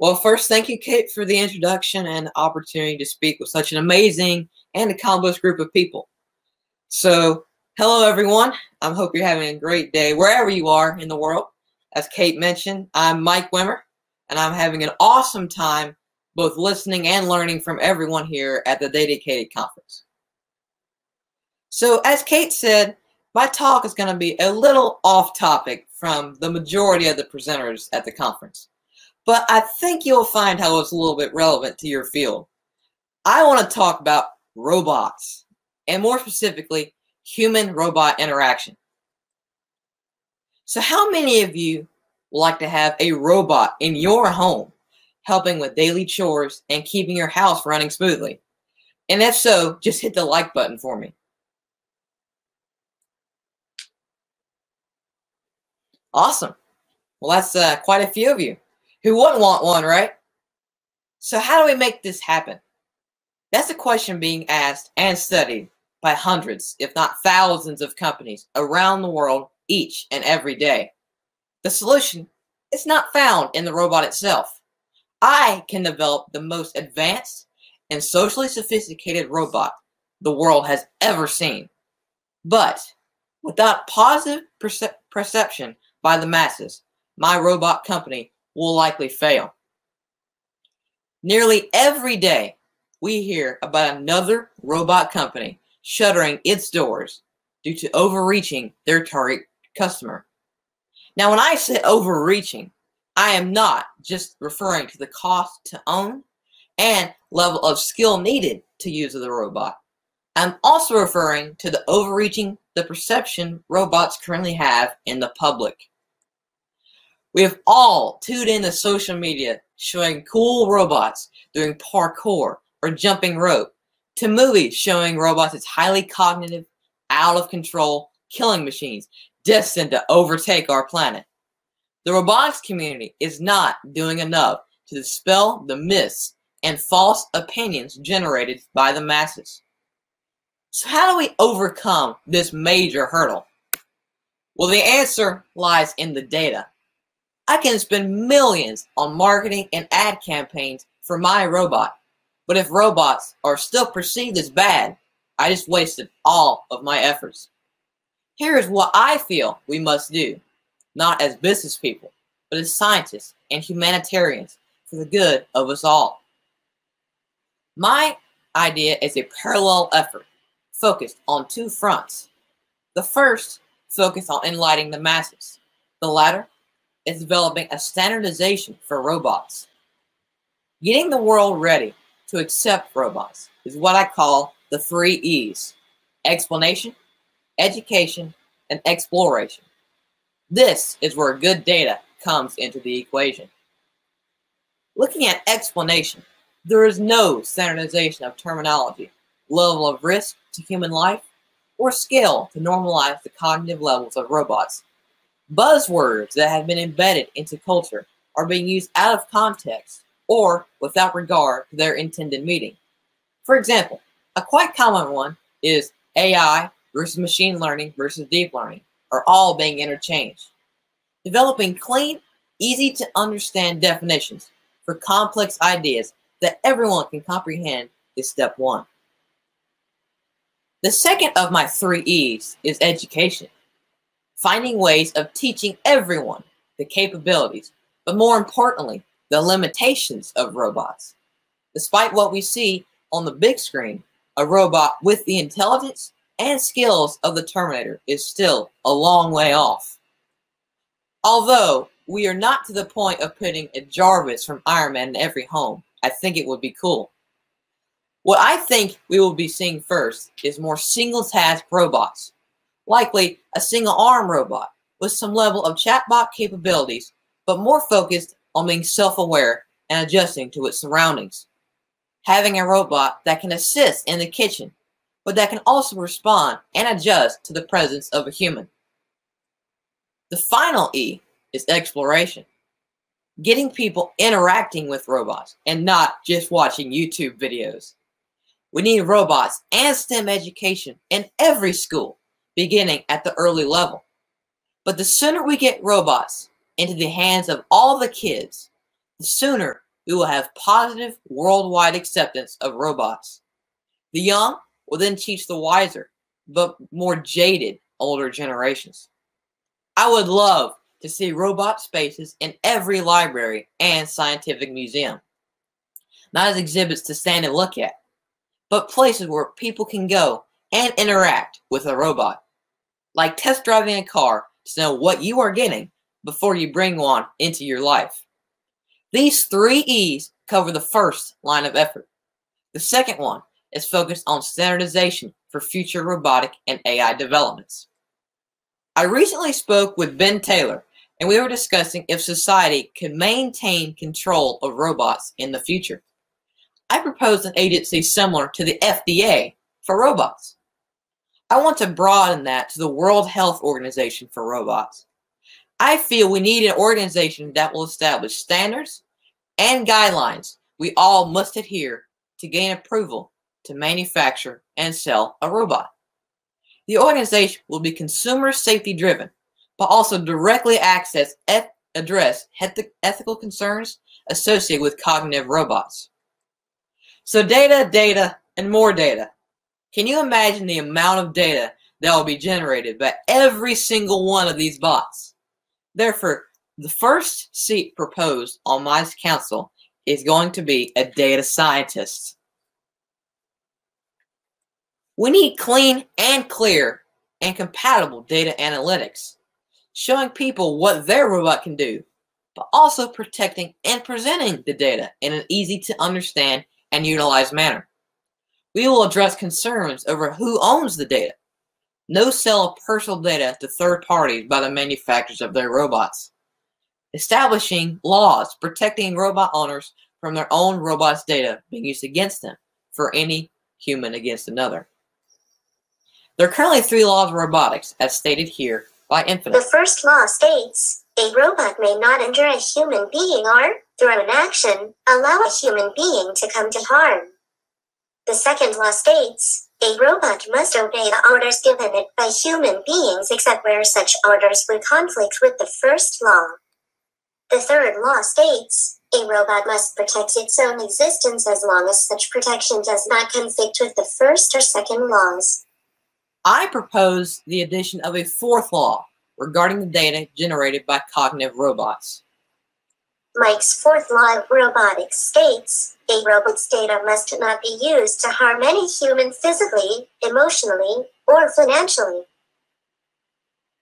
Well, first, thank you, Kate, for the introduction and the opportunity to speak with such an amazing and accomplished group of people. So, hello, everyone. I hope you're having a great day wherever you are in the world. As Kate mentioned, I'm Mike Wimmer, and I'm having an awesome time both listening and learning from everyone here at the Dedicated Conference. So, as Kate said, my talk is going to be a little off topic from the majority of the presenters at the conference, but I think you'll find how it's a little bit relevant to your field. I want to talk about robots, and more specifically, human-robot interaction. So how many of you would like to have a robot in your home helping with daily chores and keeping your house running smoothly? And if so, just hit the like button for me. Awesome. Well, that's quite a few of you. Who wouldn't want one, right? So how do we make this happen? That's a question being asked and studied by hundreds, if not thousands, of companies around the world each and every day. The solution is not found in the robot itself. I can develop the most advanced and socially sophisticated robot the world has ever seen. But without positive perception by the masses, my robot company will likely fail. Nearly every day, we hear about another robot company shuttering its doors due to overreaching their target customer. Now, when I say overreaching, I am not just referring to the cost to own and level of skill needed to use the robot. I'm also referring to the overreaching the perception robots currently have in the public. We have all tuned into social media showing cool robots doing parkour or jumping rope, to movies showing robots as highly cognitive, out of control, killing machines destined to overtake our planet. The robotics community is not doing enough to dispel the myths and false opinions generated by the masses. So how do we overcome this major hurdle? Well, the answer lies in the data. I can spend millions on marketing and ad campaigns for my robot, but if robots are still perceived as bad, I just wasted all of my efforts. Here is what I feel we must do, not as business people, but as scientists and humanitarians for the good of us all. My idea is a parallel effort focused on two fronts. The first focused on enlightening the masses. The latter is developing a standardization for robots. Getting the world ready to accept robots is what I call the three E's: explanation, education, and exploration. This is where good data comes into the equation. Looking at explanation, there is no standardization of terminology, level of risk to human life, or scale to normalize the cognitive levels of robots. Buzzwords that have been embedded into culture are being used out of context or without regard to their intended meaning. For example, a quite common one is AI versus machine learning versus deep learning are all being interchanged. Developing clean, easy to understand definitions for complex ideas that everyone can comprehend is step one. The second of my three E's is education. Finding ways of teaching everyone the capabilities, but more importantly, the limitations of robots. Despite what we see on the big screen, a robot with the intelligence and skills of the Terminator is still a long way off. Although we are not to the point of putting a Jarvis from Iron Man in every home, I think it would be cool. What I think we will be seeing first is more single-task robots, likely a single-arm robot with some level of chatbot capabilities, but more focused on being self-aware and adjusting to its surroundings. Having a robot that can assist in the kitchen, but that can also respond and adjust to the presence of a human. The final E is exploration. Getting people interacting with robots and not just watching YouTube videos. We need robots and STEM education in every school, beginning at the early level. But the sooner we get robots into the hands of all the kids, the sooner we will have positive worldwide acceptance of robots. The young will then teach the wiser, but more jaded older generations. I would love to see robot spaces in every library and scientific museum. Not as exhibits to stand and look at, but places where people can go and interact with a robot. Like test driving a car to know what you are getting before you bring one into your life. These three E's cover the first line of effort. The second one is focused on standardization for future robotic and AI developments. I recently spoke with Ben Taylor, and we were discussing if society could maintain control of robots in the future. I proposed an agency similar to the FDA for robots. I want to broaden that to the World Health Organization for robots. I feel we need an organization that will establish standards and guidelines we all must adhere to gain approval to manufacture and sell a robot. The organization will be consumer safety driven, but also directly address ethical concerns associated with cognitive robots. So data, data, and more data. Can you imagine the amount of data that will be generated by every single one of these bots? Therefore, the first seat proposed on my council is going to be a data scientist. We need clean and clear and compatible data analytics, showing people what their robot can do, but also protecting and presenting the data in an easy to understand and utilize manner. We will address concerns over who owns the data. No sale of personal data to third parties by the manufacturers of their robots. Establishing laws protecting robot owners from their own robot's data being used against them for any human against another. There are currently three laws of robotics as stated here by Infinite. The first law states, a robot may not injure a human being or, through an action, allow a human being to come to harm. The second law states, a robot must obey the orders given it by human beings except where such orders would conflict with the first law. The third law states, a robot must protect its own existence as long as such protection does not conflict with the first or second laws. I propose the addition of a fourth law regarding the data generated by cognitive robots. Mike's fourth law of robotics states, a robot's data must not be used to harm any human physically, emotionally, or financially.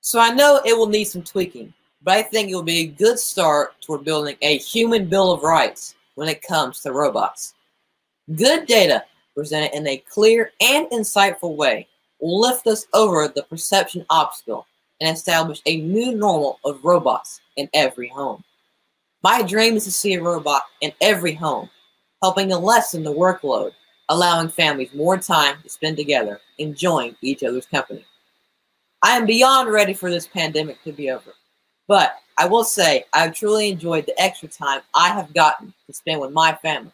So I know it will need some tweaking, but I think it will be a good start toward building a human Bill of Rights when it comes to robots. Good data presented in a clear and insightful way will lift us over the perception obstacle and establish a new normal of robots in every home. My dream is to see a robot in every home, helping to lessen the workload, allowing families more time to spend together, enjoying each other's company. I am beyond ready for this pandemic to be over, but I will say I've truly enjoyed the extra time I have gotten to spend with my family.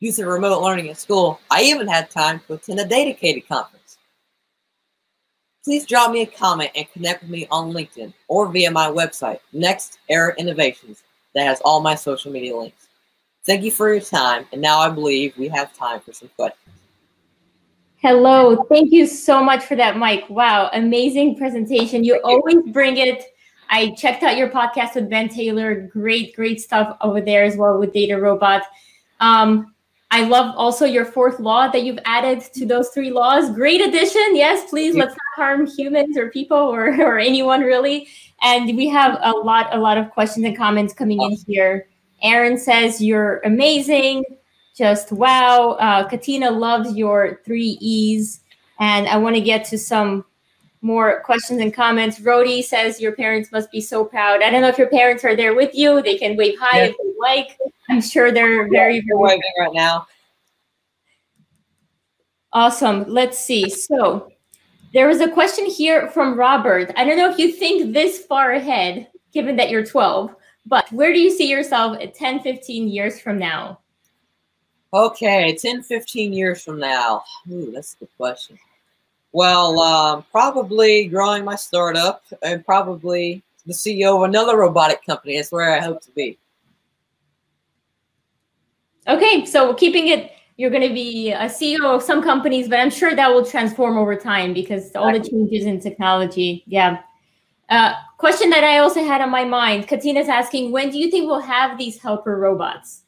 Due to remote learning at school, I even had time to attend a dedicated conference. Please drop me a comment and connect with me on LinkedIn or via my website, NextEraInnovations, that has all my social media links. Thank you for your time, and now I believe we have time for some questions. Hello, thank you so much for that, Mike. Wow, amazing presentation. You always bring it. I checked out your podcast with Ben Taylor. Great, great stuff over there as well with Data Robot. I love also your fourth law that you've added to those three laws. Great addition. Yes, please, let's not harm humans or people or anyone really. And we have a lot of questions and comments coming in here. Aaron says, you're amazing, just wow. Katina loves your three E's. And I want to get to some more questions and comments. Rodi says, your parents must be so proud. I don't know if your parents are there with you. They can wave hi if they like. I'm sure they're very, very waving right now. Awesome. Let's see. So there was a question here from Robert. I don't know if you think this far ahead, given that you're 12. But where do you see yourself 10, 15 years from now? Okay, 10, 15 years from now. Ooh, that's a good question. Well, probably growing my startup and probably the CEO of another robotic company. That's where I hope to be. Okay, so keeping it, you're going to be a CEO of some companies, but I'm sure that will transform over time because all the changes in technology. Yeah. Question that I also had on my mind, Katina's asking, when do you think we'll have these helper robots?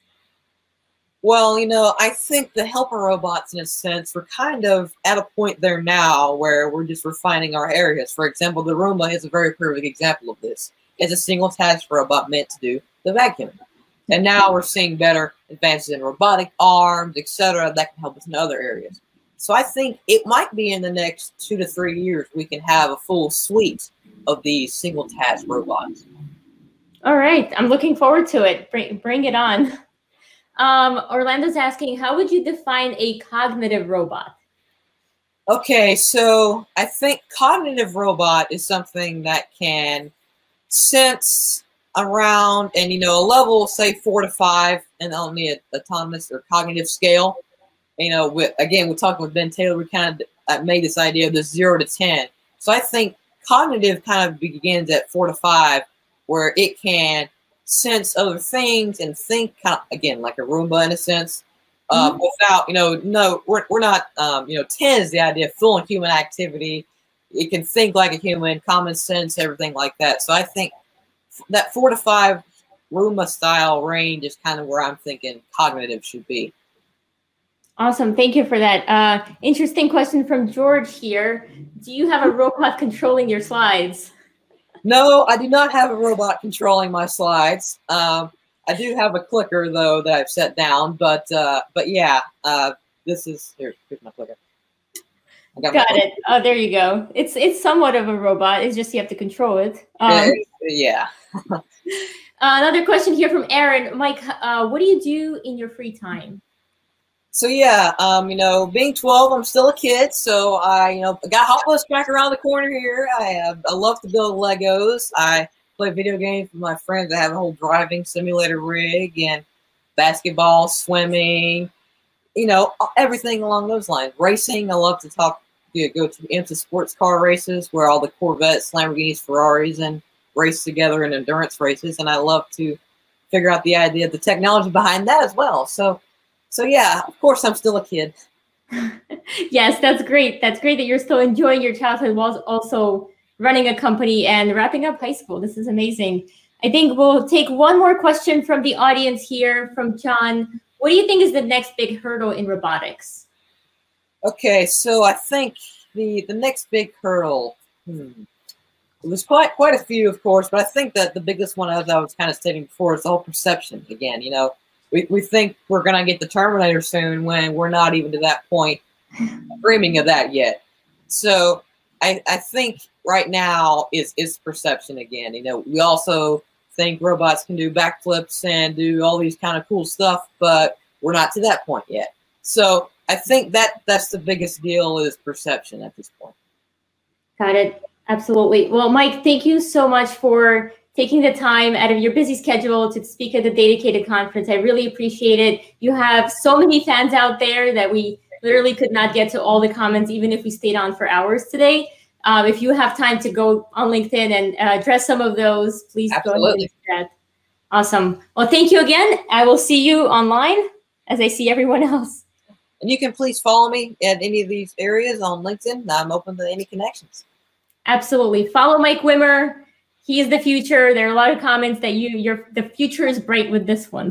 Well, you know, I think the helper robots, in a sense, we're kind of at a point there now where we're just refining our areas. For example, the Roomba is a very perfect example of this. It's a single task robot meant to do the vacuuming. And now we're seeing better advances in robotic arms, etc., that can help us in other areas. So I think it might be in the next 2 to 3 years we can have a full suite of these single task robots. All right, I'm looking forward to it. Bring it on. Orlando's asking, how would you define a cognitive robot? Okay, so I think cognitive robot is something that can sense around and, you know, a level, say 4 to 5, and on the autonomous or cognitive scale. You know, again, we're talking with Ben Taylor, we kind of made this idea of the 0 to 10. So I think cognitive kind of begins at 4 to 5, where it can sense other things and think, kind of, again, like a Roomba in a sense, without, you know, we're not, you know, 10 is the idea of full and human activity. It can think like a human, common sense, everything like that. So I think that 4 to 5 Roomba style range is kind of where I'm thinking cognitive should be. Awesome. Thank you for that. Interesting question from George here. Do you have a robot controlling your slides? No, I do not have a robot controlling my slides. I do have a clicker, though, that I've set down. But yeah, this is – here's my clicker. Got it. Oh, there you go. It's somewhat of a robot. It's just you have to control it. Yeah. Another question here from Aaron. Mike, what do you do in your free time? So yeah, you know, being 12, I'm still a kid. So I, you know, got Hot Wheels back around the corner here. I love to build Legos. I play video games with my friends. I have a whole driving simulator rig and basketball, swimming, you know, everything along those lines. Racing, I love to go to sports car races where all the Corvettes, Lamborghinis, Ferraris, and race together in endurance races. And I love to figure out the idea, the technology behind that as well. So yeah, of course, I'm still a kid. Yes, that's great. That's great that you're still enjoying your childhood while also running a company and wrapping up high school. This is amazing. I think we'll take one more question from the audience here from John. What do you think is the next big hurdle in robotics? Okay, so I think the next big hurdle, there's quite a few, of course, but I think that the biggest one, as I was kind of stating before, is the whole perception. Again, you know, we think we're going to get the Terminator soon when we're not even to that point dreaming of that yet. So I think right now is perception again. You know, we also think robots can do backflips and do all these kind of cool stuff, but we're not to that point yet. So I think that's the biggest deal is perception at this point. Got it. Absolutely. Well, Mike, thank you so much for taking the time out of your busy schedule to speak at the Datacated conference. I really appreciate it. You have so many fans out there that we literally could not get to all the comments, even if we stayed on for hours today. If you have time to go on LinkedIn and address some of those, please go ahead and do that. Awesome. Well, thank you again. I will see you online as I see everyone else. And you can please follow me at any of these areas on LinkedIn. I'm open to any connections. Absolutely. Follow Mike Wimmer. He is the future. There are a lot of comments that the future is bright with this one.